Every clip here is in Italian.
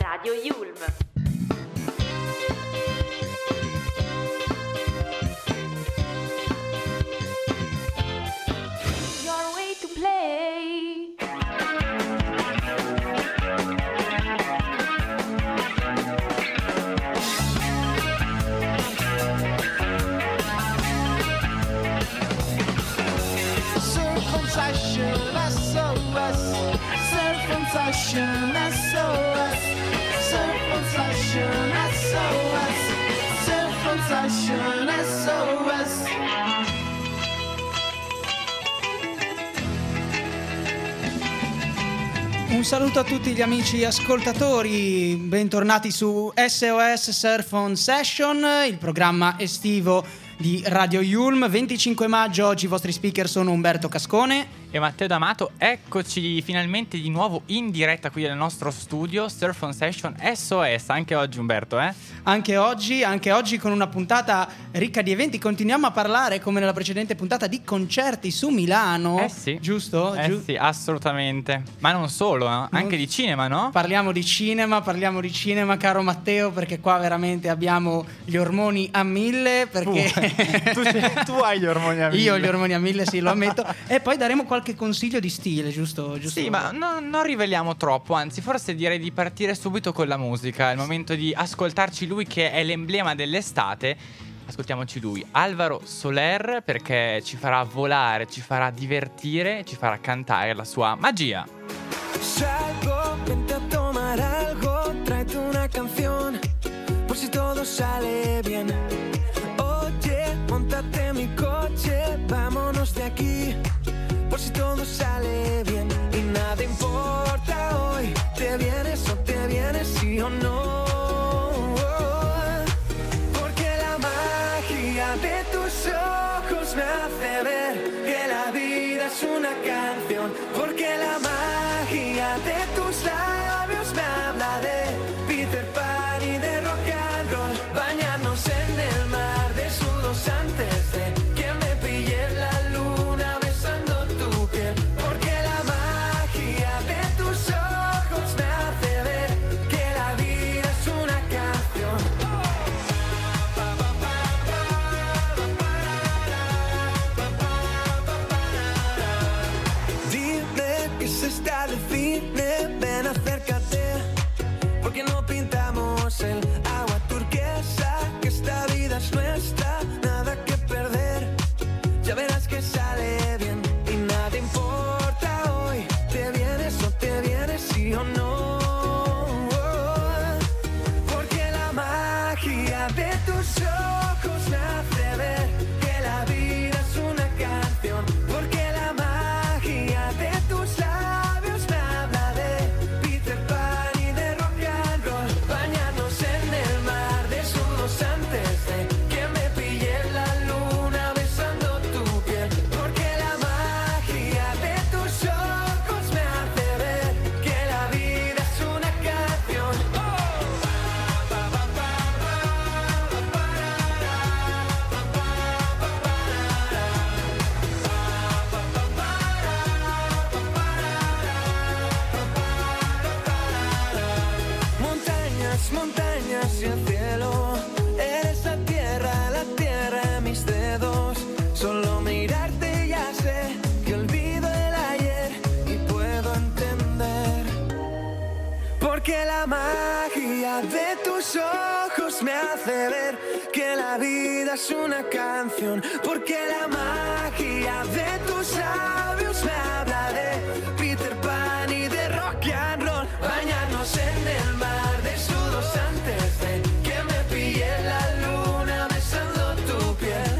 Radio IULM. SOS, Surf on Session, SOS, Surf on Session, SOS. Un saluto a tutti gli amici ascoltatori, bentornati su SOS Surf on Session, il programma estivo di Radio IULM. 25 maggio, oggi i vostri speaker sono Umberto Cascone e Matteo D'Amato. Eccoci finalmente di nuovo in diretta qui nel nostro studio Surf on Session SOS, anche oggi Umberto, eh? Anche oggi con una puntata ricca di eventi. Continuiamo a parlare, come nella precedente puntata, di concerti su Milano. Eh sì. Giusto? Sì, assolutamente. Ma non solo, no? Anche di cinema, no? Parliamo di cinema, caro Matteo, perché qua veramente abbiamo gli ormoni a mille, perché... tu hai gli ormoni a mille. Io ho gli ormoni a mille, sì, lo ammetto. E poi daremo qualche consiglio di stile, giusto? Sì, ma non riveliamo troppo, anzi forse direi di partire subito con la musica. È il momento di ascoltarci lui che è l'emblema dell'estate. Ascoltiamoci lui, Alvaro Soler, perché ci farà volare, ci farà divertire, ci farà cantare la sua magia. Salgo, vente a tomar algo, tráete una canción, por si todo sale bien. Oye, montate mi coche, vámonos de aquí, por si todo sale bien. Y nada importa hoy, te vienes sí o no. De tus ojos me hace ver que la vida es una canción, porque la magia de tus labios me habla de Peter Pan y de rock and roll, bañarnos en el mar de sudos antes de que me pille la luna besando tu piel, porque la magia de tus ojos me hace ver que la vida es una canción. Está de cine, ven acércate, porque no pintamos el agua turquesa, que esta vida es nuestra, nada que perder, ya verás que sale bien, y nada importa hoy, te vienes sí o no, porque la magia de tus ojos me hace ver que la vida es una canción, porque la magia de tus labios que la magia de tus ojos me hace ver que la vida es una canción, porque la magia de tus labios me habla de Peter Pan y de rock and roll, bañarnos en el mar de sudos antes de que me pille la luna besando tu piel.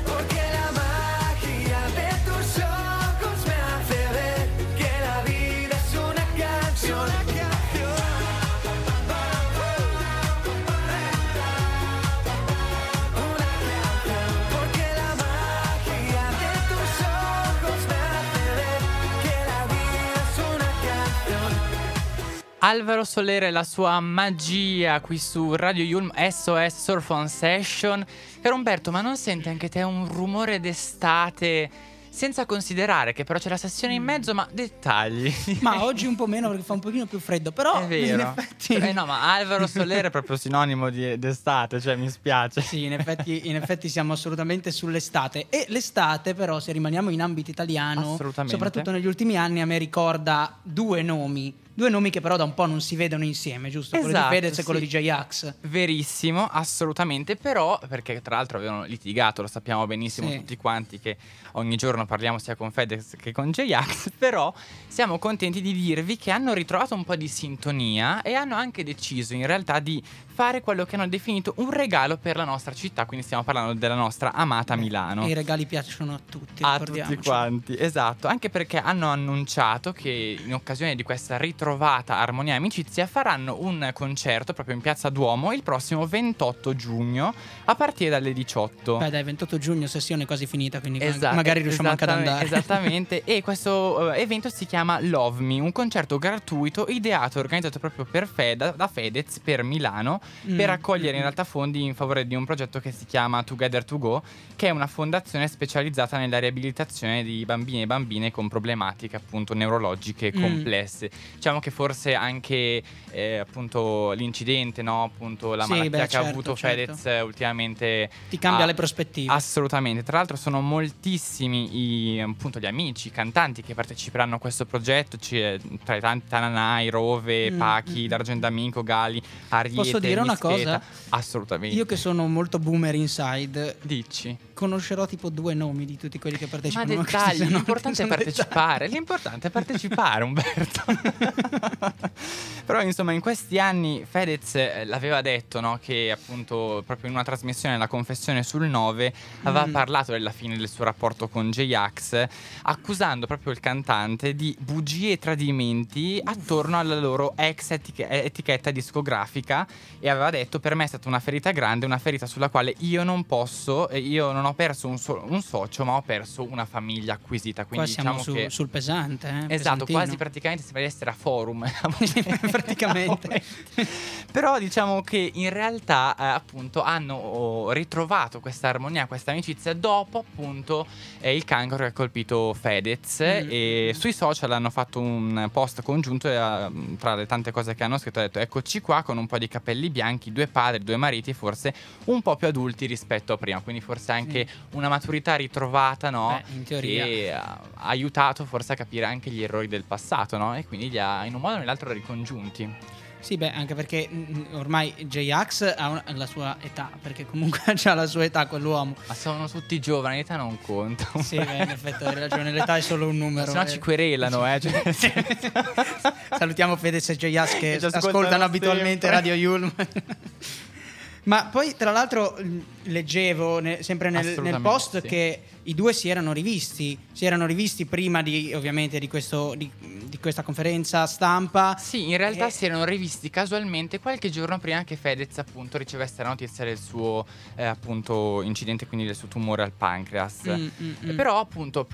Alvaro Soler e la sua magia qui su Radio IULM SOS Surf on Session. Caro Umberto, ma non senti anche te un rumore d'estate? senza considerare che però c'è la sessione in mezzo, ma dettagli. Ma oggi un po' meno perché fa un pochino più freddo, però è vero. In effetti no, ma Alvaro Soler è proprio sinonimo di d'estate, cioè mi spiace. Sì, in effetti siamo assolutamente sull'estate. E l'estate però, se rimaniamo in ambito italiano, soprattutto negli ultimi anni, a me ricorda due nomi che però da un po' non si vedono insieme, giusto? Esatto, quello di Fedez e sì. Quello di J-Ax. Verissimo, assolutamente, però perché tra l'altro avevano litigato, lo sappiamo benissimo sì. Tutti quanti che ogni giorno parliamo sia con Fedez che con J-Ax, però siamo contenti di dirvi che hanno ritrovato un po' di sintonia e hanno anche deciso in realtà di fare quello che hanno definito un regalo per la nostra città, quindi stiamo parlando della nostra amata Milano. I regali piacciono a tutti quanti, esatto, anche perché hanno annunciato che in occasione di questa ritrovata Armonia e Amicizia faranno un concerto proprio in Piazza Duomo il prossimo 28 giugno a partire dalle 18. Beh dai, 28 giugno sessione quasi finita, quindi magari riusciamo anche ad andare. Esattamente. E questo evento si chiama Love Me, un concerto gratuito ideato e organizzato proprio per da Fedez per Milano per raccogliere in realtà fondi in favore di un progetto che si chiama Together to Go, che è una fondazione specializzata nella riabilitazione di bambini e bambine con problematiche appunto neurologiche complesse. Cioè che forse anche appunto l'incidente, no? Appunto la malattia che ha avuto Fedez ultimamente ti cambia le prospettive. Assolutamente. Tra l'altro sono moltissimi appunto gli amici, i cantanti che parteciperanno a questo progetto. Tra i tanti Nana Rove, Pachi, D'Argento, Amico, Gali, Ariete. Posso dire una cosa? Assolutamente. Io che sono molto boomer inside. Dici. Conoscerò tipo due nomi di tutti quelli che partecipano. Ma dettagli, l'importante è partecipare. L'importante è partecipare, Umberto. Però insomma in questi anni Fedez l'aveva detto, no? Che appunto proprio in una trasmissione, La Confessione sul 9, aveva parlato della fine del suo rapporto con J-Ax, accusando proprio il cantante di bugie e tradimenti attorno alla loro ex etichetta discografica. E aveva detto: per me è stata una ferita grande, una ferita sulla quale io non ho perso un socio, ma ho perso una famiglia acquisita. Quindi qua siamo sul pesante, esatto, pesantino. Quasi praticamente sembra di essere a Forum praticamente. Però diciamo che in realtà appunto hanno ritrovato questa armonia, questa amicizia dopo appunto il cancro che ha colpito Fedez e sui social hanno fatto un post congiunto e tra le tante cose che hanno scritto ha detto: eccoci qua con un po' di capelli bianchi, due padri, due mariti, forse un po' più adulti rispetto a prima, quindi forse anche una maturità ritrovata, no? In teoria. Che ha aiutato forse a capire anche gli errori del passato, no? E quindi li ha in un modo o nell'altro ricongiunti. Sì, beh, anche perché ormai J-Ax ha la sua età, perché comunque ha la sua età quell'uomo. Ma sono tutti giovani, l'età non conta. Sì, beh, in effetti hai ragione, l'età è solo un numero. Sennò ci querelano, Salutiamo Fedez e J-Ax che ascoltano abitualmente Radio IULM. Ma poi tra l'altro leggevo sempre nel post che i due si erano rivisti prima di ovviamente di questa conferenza stampa. Sì, in realtà si erano rivisti casualmente qualche giorno prima che Fedez appunto ricevesse la notizia del suo appunto incidente, quindi del suo tumore al pancreas. Però appunto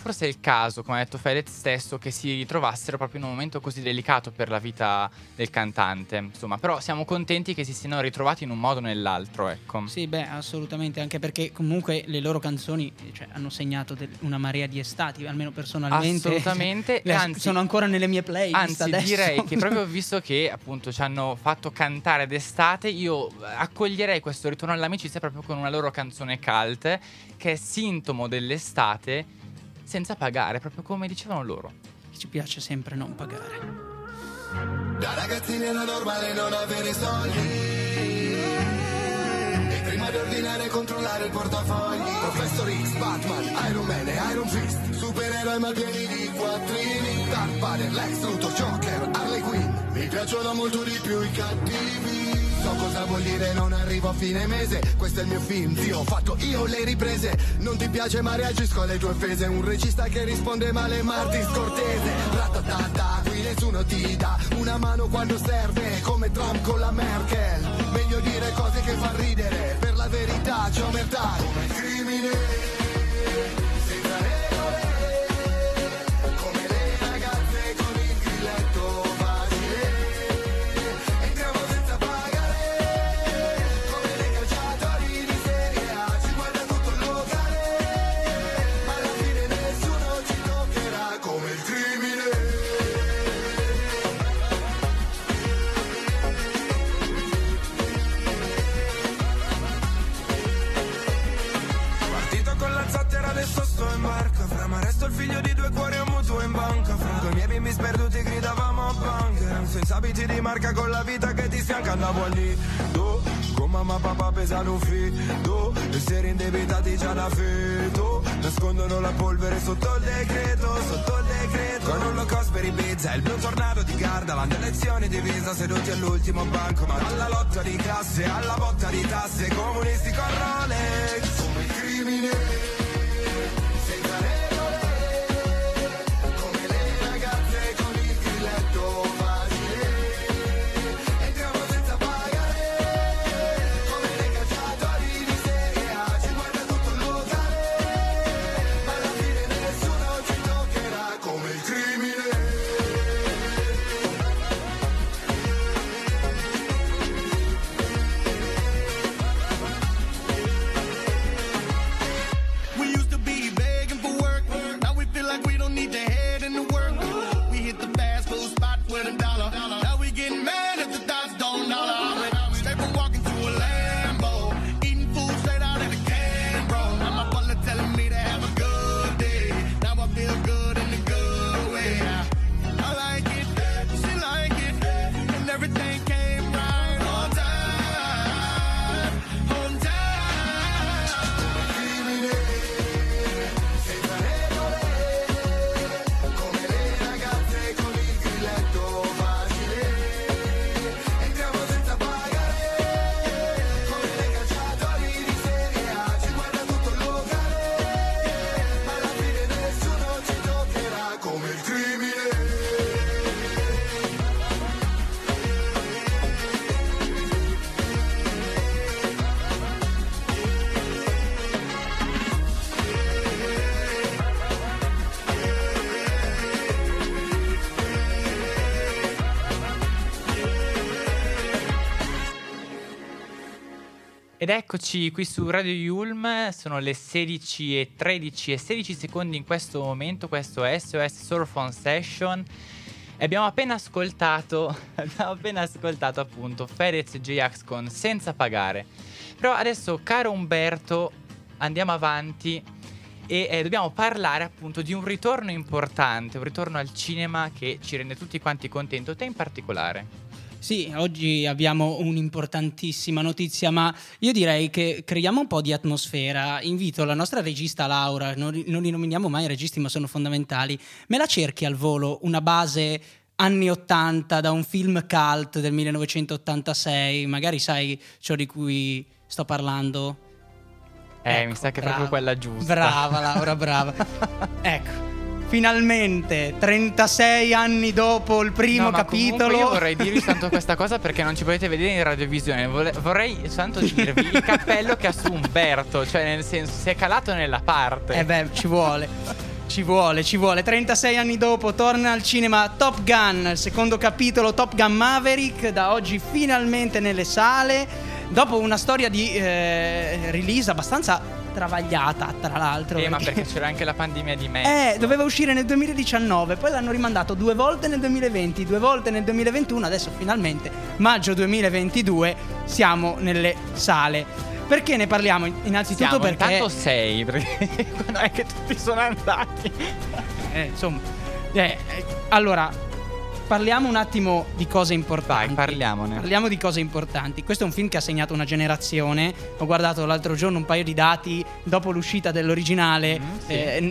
forse è il caso, come ha detto Fedez stesso, che si ritrovassero proprio in un momento così delicato per la vita del cantante. Insomma, però siamo contenti che si siano ritrovati in un modo o nell'altro, ecco. Sì, beh, assolutamente, anche perché comunque le loro canzoni, cioè, hanno segnato una marea di estati, almeno personalmente. Assolutamente. Anzi, sono ancora nelle mie playlist. Anzi, direi che proprio visto che appunto ci hanno fatto cantare d'estate, io accoglierei questo ritorno all'amicizia proprio con una loro canzone cult che è sintomo dell'estate, senza pagare, proprio come dicevano loro. Ci piace sempre non pagare. Da ragazzini era normale non avere soldi. Prima di ordinare e controllare il portafogli. Professor X, Batman, Iron Man e Iron Fist. Supereroi malpieni di quattrini. Darth Vader, Lex Luthor, Joker, Harley Quinn. Mi piacciono molto di più i cattivi. So cosa vuol dire non arrivo a fine mese. Questo è il mio film, Dio, ho fatto io le riprese. Non ti piace ma reagisco alle tue offese. Un regista che risponde male, Martin Scorsese. Ratatata, qui nessuno ti dà una mano quando serve, come Trump con la Merkel. Meglio dire cose che fa ridere, per la verità c'è omertà come il crimine. figlio di due cuori, un mutuo in banca. Fra due miei bimbi sperduti gridavamo a banca. Senza abiti di marca, con la vita che ti sfianca andavo lì. Do, con mamma papà pesano un fido. Essere indebitati già da feto. Nascondono la polvere sotto il decreto, sotto il decreto. Con un low cost per Ibiza, il blu tornado di Gardaland. Elezioni divisa, seduti all'ultimo banco. Ma alla lotta di classe, alla botta di tasse. Comunisti con Rolex, come crimine. Ed eccoci qui su Radio IULM, sono le 16:13 e 16 secondi in questo momento, questo è SOS Surf on Session. Abbiamo appena ascoltato appunto Fedez e J-Ax con Senza Pagare. Però adesso, caro Umberto, andiamo avanti e dobbiamo parlare appunto di un ritorno importante, un ritorno al cinema che ci rende tutti quanti contenti, te in particolare. Sì, oggi abbiamo un'importantissima notizia, ma io direi che creiamo un po' di atmosfera. Invito la nostra regista Laura, non li nominiamo mai i registi ma sono fondamentali, me la cerchi al volo una base anni 80 da un film cult del 1986, magari sai ciò di cui sto parlando? Ecco, mi sa che è proprio quella giusta. Brava Laura, brava. Ecco. Finalmente, 36 anni dopo il primo capitolo. Io vorrei dirvi tanto questa cosa perché non ci potete vedere in radiovisione. Vorrei tanto dirvi il cappello che ha su Umberto, cioè nel senso si è calato nella parte. Eh beh, ci vuole. 36 anni dopo torna al cinema Top Gun, il secondo capitolo, Top Gun Maverick, da oggi finalmente nelle sale, dopo una storia di release abbastanza travagliata, tra l'altro, ma perché c'era anche la pandemia di mezzo. Doveva uscire nel 2019, poi l'hanno rimandato due volte nel 2020, due volte nel 2021, adesso finalmente maggio 2022 siamo nelle sale. Perché ne parliamo? Innanzitutto siamo, perché intanto sei, perché non è che tutti sono andati. Allora parliamo un attimo di cose importanti. Vai, parliamo di cose importanti. Questo è un film che ha segnato una generazione. Ho guardato l'altro giorno un paio di dati dopo l'uscita dell'originale.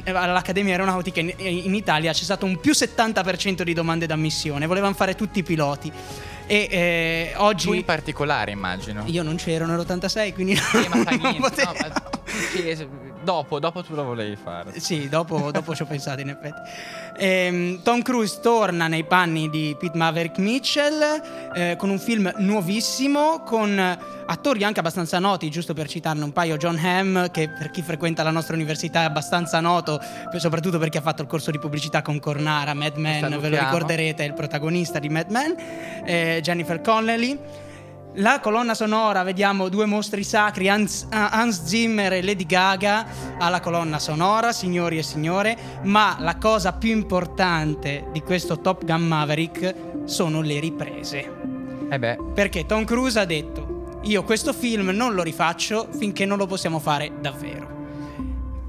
All'Accademia Aeronautica in Italia c'è stato un più 70% di domande d'ammissione. Volevano fare tutti i piloti. E oggi tu in particolare, immagino. Io non c'ero nell'86, quindi dopo tu lo volevi fare. Sì, dopo ci ho pensato in effetti. Tom Cruise torna nei panni di Pete Maverick Mitchell con un film nuovissimo, con attori anche abbastanza noti, giusto per citarne un paio: Jon Hamm, che per chi frequenta la nostra università è abbastanza noto, soprattutto perché ha fatto il corso di pubblicità con Cornara, Mad Men, ve lo ricorderete, è il protagonista di Mad Men. Jennifer Connelly. La colonna sonora, vediamo due mostri sacri, Hans Zimmer e Lady Gaga alla colonna sonora, signori e signore. Ma la cosa più importante di questo Top Gun Maverick sono le riprese. Perché Tom Cruise ha detto: io questo film non lo rifaccio finché non lo possiamo fare davvero.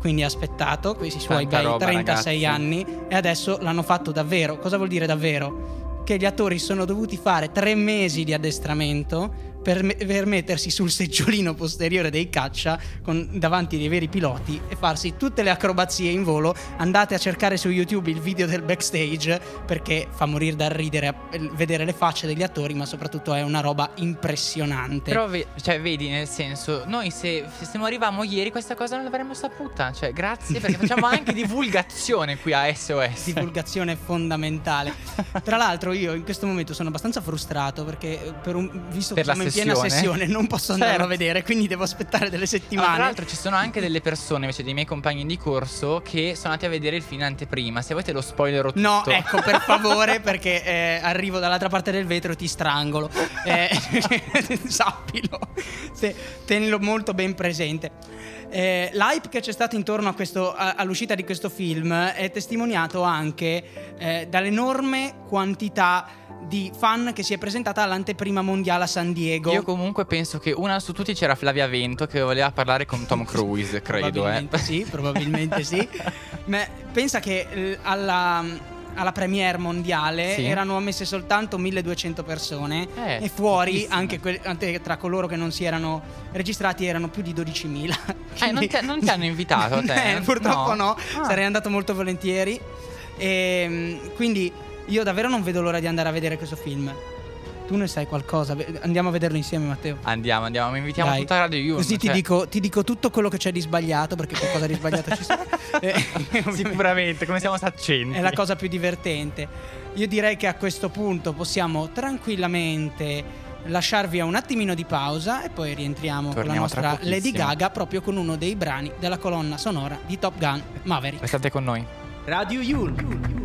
quindi ha aspettato questi suoi bei 36 anni e adesso l'hanno fatto davvero. Cosa vuol dire davvero? Che gli attori sono dovuti fare 3 mesi di addestramento per mettersi sul seggiolino posteriore dei caccia davanti dei veri piloti e farsi tutte le acrobazie in volo. Andate a cercare su YouTube il video del backstage, perché fa morire dal ridere vedere le facce degli attori, ma soprattutto è una roba impressionante. Però vedi, nel senso, noi se non arrivavamo ieri questa cosa non l'avremmo saputa, cioè grazie, perché facciamo anche divulgazione qui a SOS. Divulgazione fondamentale. Tra l'altro io in questo momento sono abbastanza frustrato perché visto che siamo in piena sessione non posso andare a vedere, quindi devo aspettare delle settimane. Tra l'altro ci sono anche delle persone invece dei miei compagni di corso che sono andati a vedere il film anteprima. Se vuoi te lo spoilerò tutto. No, ecco, per favore, perché arrivo dall'altra parte del vetro e ti strangolo, sappilo, tenilo molto ben presente. L'hype che c'è stato intorno a questo, all'uscita di questo film è testimoniato anche dall'enorme quantità di fan che si è presentata all'anteprima mondiale a San Diego. Io comunque penso che una su tutti c'era Flavia Vento, che voleva parlare con Tom Cruise, credo. Probabilmente sì. Ma pensa che alla premiere mondiale erano ammesse soltanto 1200 persone e fuori anche tra coloro che non si erano registrati erano più di 12.000. Non ti hanno invitato te? Purtroppo no. Sarei andato molto volentieri e, quindi io davvero non vedo l'ora di andare a vedere questo film. Tu ne sai qualcosa? Andiamo a vederlo insieme, Matteo. Andiamo, mi invitiamo tutta Radio IULM. Così ti dico tutto quello che c'è di sbagliato, perché qualcosa di sbagliato ci sarà. Sicuramente, come siamo saccenti. È la cosa più divertente. Io direi che a questo punto possiamo tranquillamente lasciarvi a un attimino di pausa e poi rientriamo con la nostra Lady Gaga, proprio con uno dei brani della colonna sonora di Top Gun Maverick. Restate con noi. Radio IULM.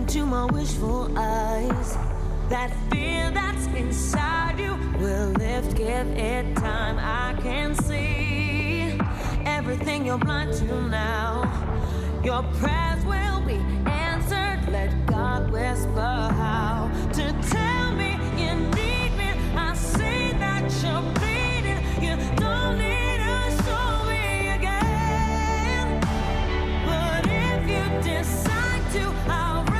Into my wishful eyes, that fear that's inside you will lift. Give it time. I can see everything you're blind to now. Your prayers will be answered. Let God whisper how to tell me you need me. I see that you're bleeding. You don't need to show me again. But if you decide to, I'll. Hey!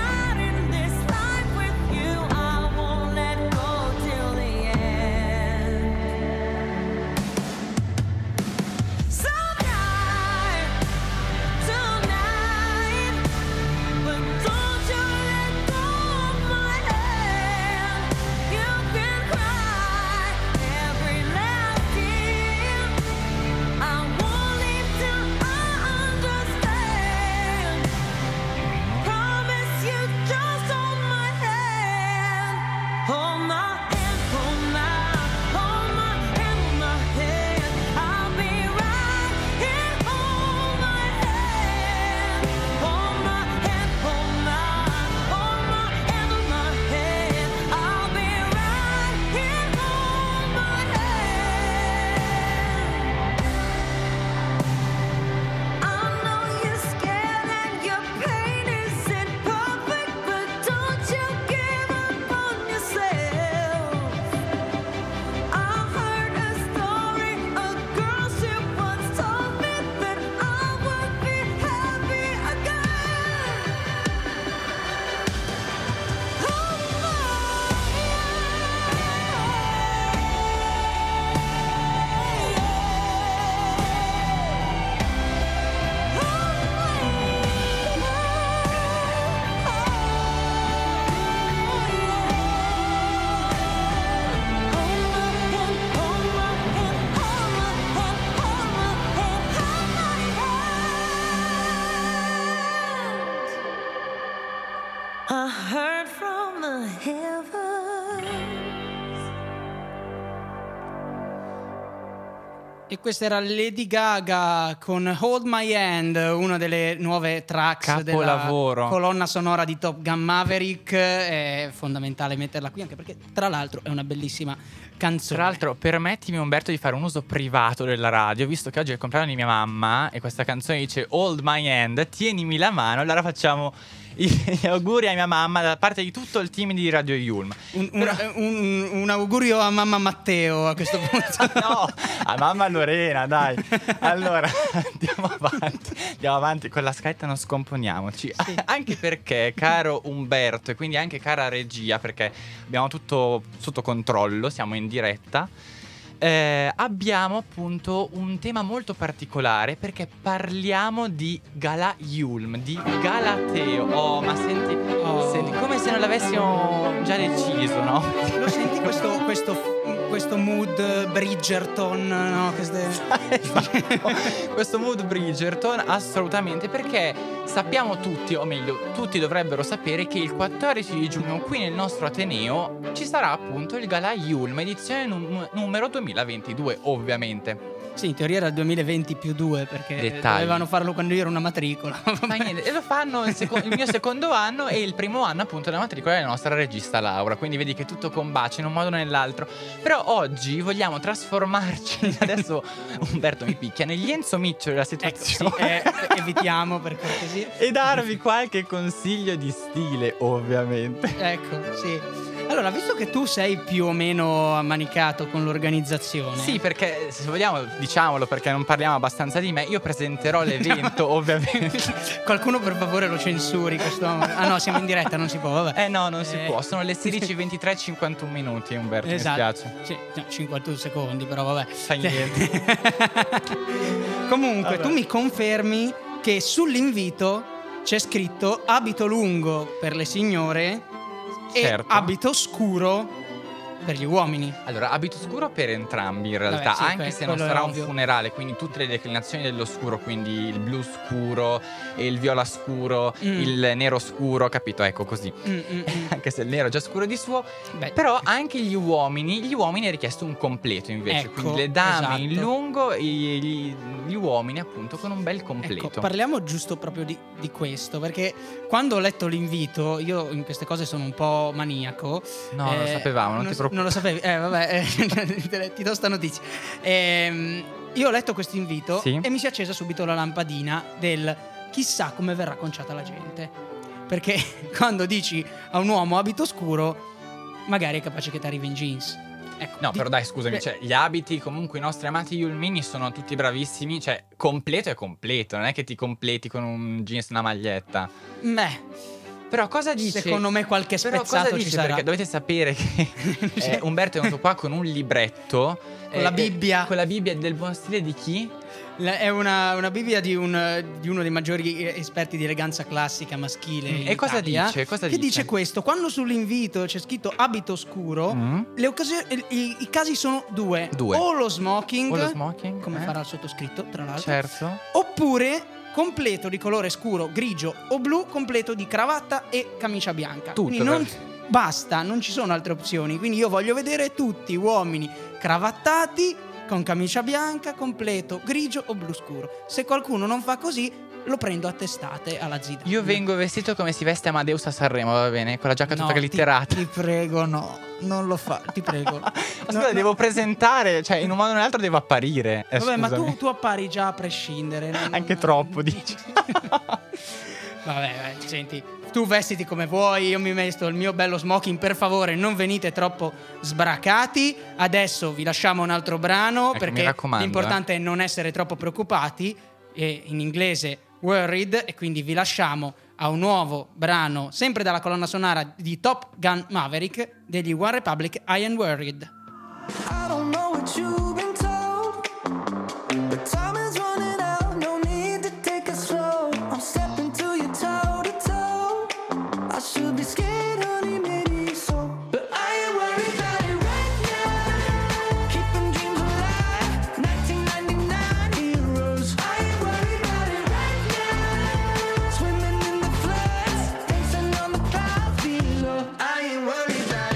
E questa era Lady Gaga con Hold My Hand, una delle nuove tracks della colonna sonora di Top Gun Maverick. È fondamentale metterla qui, anche perché tra l'altro è una bellissima canzone. Tra l'altro permettimi, Umberto, di fare un uso privato della radio, visto che oggi è il compleanno di mia mamma e questa canzone dice Hold My Hand, tienimi la mano. Allora facciamo gli auguri a mia mamma da parte di tutto il team di Radio IULM. Un augurio a mamma Matteo a questo punto. No, a mamma Lorena, dai. Allora andiamo avanti con la scaletta, non scomponiamoci, sì. Anche perché, caro Umberto, e quindi anche cara regia, perché abbiamo tutto sotto controllo, siamo in diretta, abbiamo appunto un tema molto particolare, perché parliamo di Gala IULM, di Galateo. Oh, ma senti, come se non l'avessimo già deciso, no? Lo senti questo mood Bridgerton, no? Questo mood Bridgerton, assolutamente, perché sappiamo tutti, o meglio, tutti dovrebbero sapere che il 14 di giugno qui nel nostro Ateneo ci sarà appunto il Gala IULM, edizione numero 2022, ovviamente. Sì, in teoria era il 2020+2, perché dovevano farlo quando io ero una matricola. Ma niente, e lo fanno il mio secondo anno e il primo anno appunto la matricola della nostra regista Laura, quindi vedi che tutto combacia in un modo o nell'altro. Però oggi vogliamo trasformarci, adesso Umberto mi picchia, negli Enzo Miccio della situazione, sì, evitiamo per cortesia, e darvi qualche consiglio di stile, ovviamente. Ecco, sì. Allora, visto che tu sei più o meno ammanicato con l'organizzazione... Sì, perché, se vogliamo, diciamolo, perché non parliamo abbastanza di me, io presenterò l'evento, ovviamente. Qualcuno per favore lo censuri, questo... Ah no, siamo in diretta, non si può, vabbè. No, non si può, sono le 16:23, 51 minuti, Umberto, esatto. Mi spiace. Sì, no, 51 secondi, però vabbè. Fa niente. Comunque, vabbè, tu mi confermi che sull'invito c'è scritto abito lungo per le signore... Certo. E abito scuro per gli uomini. Allora, abito scuro per entrambi in realtà. Vabbè, sì, anche se non sarà un funerale, quindi tutte le declinazioni dell'oscuro, quindi il blu scuro, il viola scuro, il nero scuro, capito? Ecco, così. Anche se il nero è già scuro di suo. Beh. Però anche gli uomini è richiesto un completo invece, ecco, quindi le dame, esatto, in lungo, gli uomini appunto con un bel completo. Ecco, parliamo giusto proprio di questo, perché quando ho letto l'invito, io in queste cose sono un po' maniaco. No, lo sapevamo, non ti preoccupare. Non lo sapevi? Vabbè, ti do sta notizia. Io ho letto questo invito, sì, e mi si è accesa subito la lampadina del chissà come verrà conciata la gente. Perché quando dici a un uomo abito scuro, magari è capace che ti arrivi in jeans. Ecco, no, però dai, scusami, cioè, gli abiti, comunque i nostri amati Iulmini sono tutti bravissimi. Cioè, completo è completo, non è che ti completi con un jeans e una maglietta. Beh... Però cosa dice? Secondo me qualche spezzato ci sarà. Perché dovete sapere che Umberto è venuto qua con un libretto, con la Bibbia. Con la Bibbia del buon stile di chi? È una Bibbia di uno dei maggiori esperti di eleganza classica maschile. E cosa dice? Che dice questo: quando sull'invito c'è scritto abito scuro, le occasioni, i casi sono due. O lo smoking, come farà il sottoscritto, tra l'altro. Certo. Oppure completo di colore scuro, grigio o blu, completo di cravatta e camicia bianca. Tutto. Quindi non basta, non ci sono altre opzioni. Quindi io voglio vedere tutti uomini cravattati con camicia bianca, completo grigio o blu scuro. Se qualcuno non fa così, lo prendo a testate alla zida. Io vengo vestito come si veste Amadeus a Sanremo, va bene? Con la giacca tutta glitterata. Ti prego, no. Non lo fa, ti prego. Ma scusa, devo presentare, cioè in un modo o nell'altro devo apparire. Vabbè, scusami, ma tu appari già a prescindere. Anche troppo, dici. Vabbè, senti, tu vestiti come vuoi, io mi metto il mio bello smoking, per favore non venite troppo sbracati. Adesso vi lasciamo un altro brano, perché l'importante è non essere troppo preoccupati, e in inglese worried, e quindi vi lasciamo a un nuovo brano, sempre dalla colonna sonora di Top Gun Maverick, degli OneRepublic, I Am Worried. I don't know what you've been told, but time is running out, no need to take it slow. I'm stepping to your toe-to-toe. I should be scared, honey, maybe so. But I am worried about it right now, keeping dreams alive, 1999 heroes. I am worried about it right now, swimming in the floods, dancing on the cloud below. I am worried about it.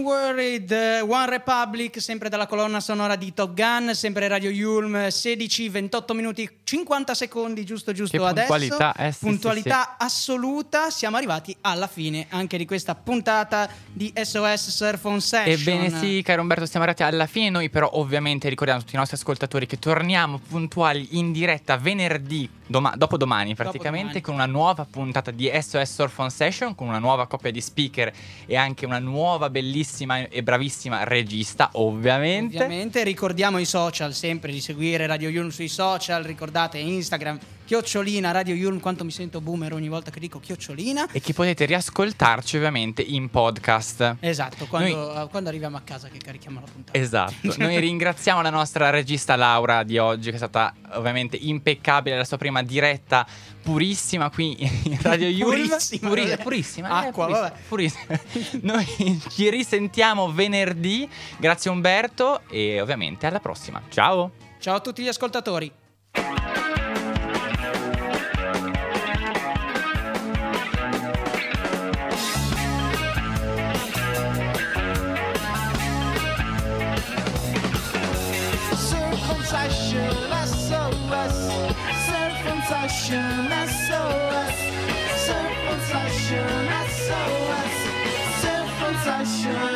Wasn't Worried, OneRepublic, sempre dalla colonna sonora di Top Gun, sempre Radio IULM, 16, 28 minuti, 50 secondi, giusto che adesso. Puntualità, puntualità sì. Assoluta, siamo arrivati alla fine anche di questa puntata di SOS Surf on Session. Ebbene sì, caro Umberto, siamo arrivati alla fine, noi però ovviamente ricordiamo tutti i nostri ascoltatori che torniamo puntuali in diretta venerdì, dopodomani praticamente, con una nuova puntata di SOS Surf on Session, con una nuova coppia di speaker e anche una nuova bellissima e bravissima regista, ovviamente. Ricordiamo i social, sempre di seguire Radio IULM sui social, ricordate Instagram @ Radio IULM, quanto mi sento boomer ogni volta che dico _ e che potete riascoltarci ovviamente in podcast, esatto, quando arriviamo a casa che carichiamo la puntata, esatto. Noi ringraziamo la nostra regista Laura di oggi, che è stata ovviamente impeccabile, la sua prima diretta purissima qui in Radio IULM. Purissima. Noi ci risentiamo venerdì, grazie Umberto, e ovviamente alla prossima. Ciao a tutti gli ascoltatori. SOS, Surf on Session, SOS, Surf on Session.